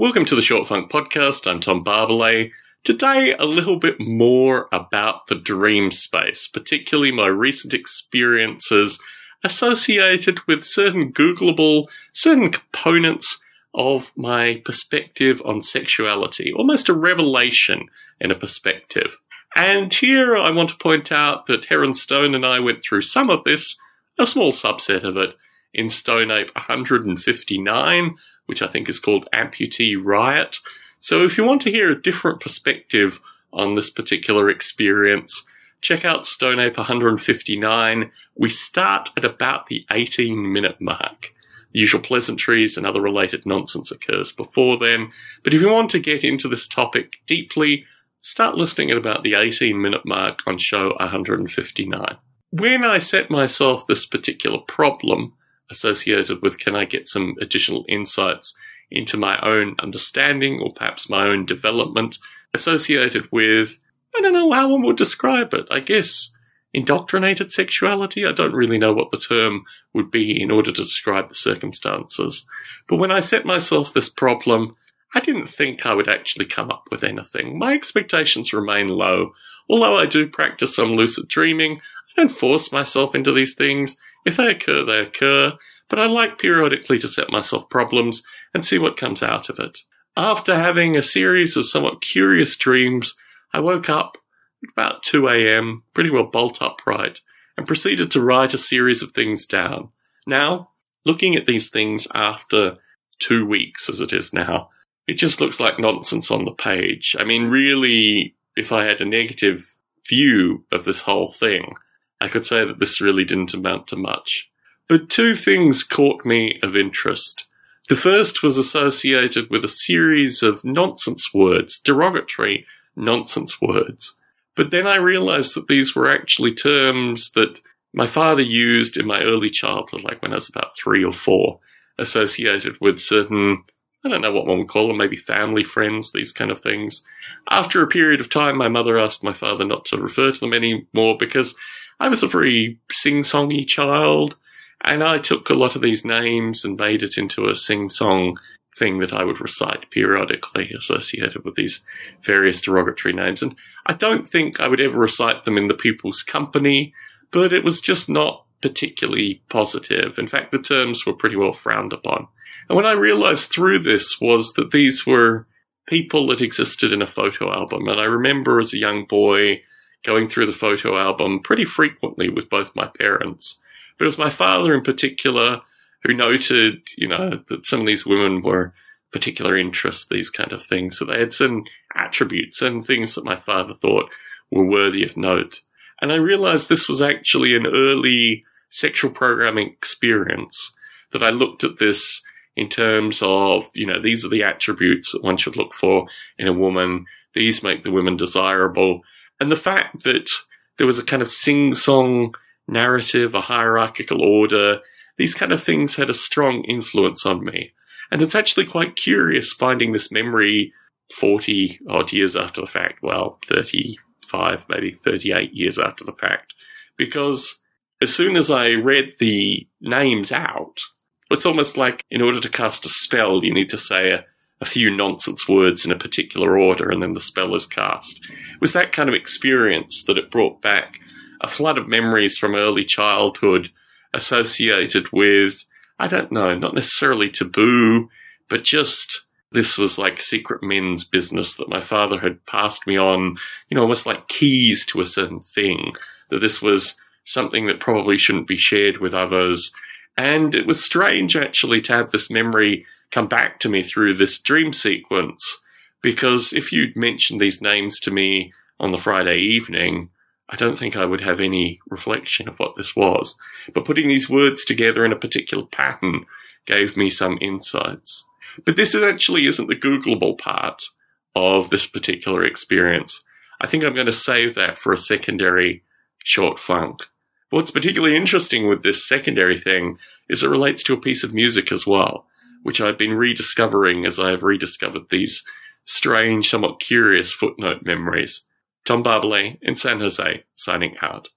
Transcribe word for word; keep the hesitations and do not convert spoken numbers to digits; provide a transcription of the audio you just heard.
Welcome to the Short Funk Podcast. I'm Tom Barbalet. Today, a little bit more about the dream space, particularly my recent experiences associated with certain Googleable, certain components of my perspective on sexuality, almost a revelation in a perspective. And here I want to point out that Terence Stone and I went through some of this, a small subset of it, in Stone Ape one fifty-nine, which I think is called Amputee Riot. So if you want to hear a different perspective on this particular experience, check out Stone Ape one fifty-nine. We start at about the eighteen-minute mark. The usual pleasantries and other related nonsense occurs before then. But if you want to get into this topic deeply, start listening at about the eighteen-minute mark on show one fifty-nine. When I set myself this particular problem associated with can I get some additional insights into my own understanding or perhaps my own development associated with, I don't know how one would describe it, I guess, indoctrinated sexuality. I don't really know what the term would be in order to describe the circumstances. But when I set myself this problem, I didn't think I would actually come up with anything. My expectations remain low. Although I do practice some lucid dreaming, I don't force myself into these things. If they occur, they occur, but I like periodically to set myself problems and see what comes out of it. After having a series of somewhat curious dreams, I woke up at about two a.m, pretty well bolt upright, and proceeded to write a series of things down. Now, looking at these things after two weeks, as it is now, it just looks like nonsense on the page. I mean, really, if I had a negative view of this whole thing, I could say that this really didn't amount to much. But two things caught me of interest. The first was associated with a series of nonsense words, derogatory nonsense words. But then I realised that these were actually terms that my father used in my early childhood, like when I was about three or four, associated with certain, I don't know what one would call them, maybe family, friends, these kind of things. After a period of time, my mother asked my father not to refer to them anymore because I was a very sing-songy child, and I took a lot of these names and made it into a sing-song thing that I would recite periodically associated with these various derogatory names. And I don't think I would ever recite them in the people's company, but it was just not particularly positive. In fact, the terms were pretty well frowned upon. And what I realised through this was that these were people that existed in a photo album, and I remember as a young boy going through the photo album pretty frequently with both my parents. But it was my father in particular who noted, you know, that some of these women were particular interest, these kind of things. So they had some attributes and things that my father thought were worthy of note. And I realised this was actually an early sexual programming experience, that I looked at this in terms of, you know, these are the attributes that one should look for in a woman. These make the women desirable. And the fact that there was a kind of sing-song narrative, a hierarchical order, these kind of things had a strong influence on me. And it's actually quite curious finding this memory forty-odd years after the fact, well, thirty-five, maybe thirty-eight years after the fact, because as soon as I read the names out, it's almost like in order to cast a spell, you need to say a a few nonsense words in a particular order, and then the spell is cast. It was that kind of experience that it brought back a flood of memories from early childhood associated with, I don't know, not necessarily taboo, but just this was like secret men's business that my father had passed me on, you know, almost like keys to a certain thing, that this was something that probably shouldn't be shared with others. And it was strange, actually, to have this memory come back to me through this dream sequence, because if you'd mentioned these names to me on the Friday evening, I don't think I would have any reflection of what this was. But putting these words together in a particular pattern gave me some insights. But this actually isn't the Googleable part of this particular experience. I think I'm going to save that for a secondary short funk. What's particularly interesting with this secondary thing is it relates to a piece of music as well, which I've been rediscovering as I have rediscovered these strange, somewhat curious footnote memories. Tom Barbalet in San Jose, signing out.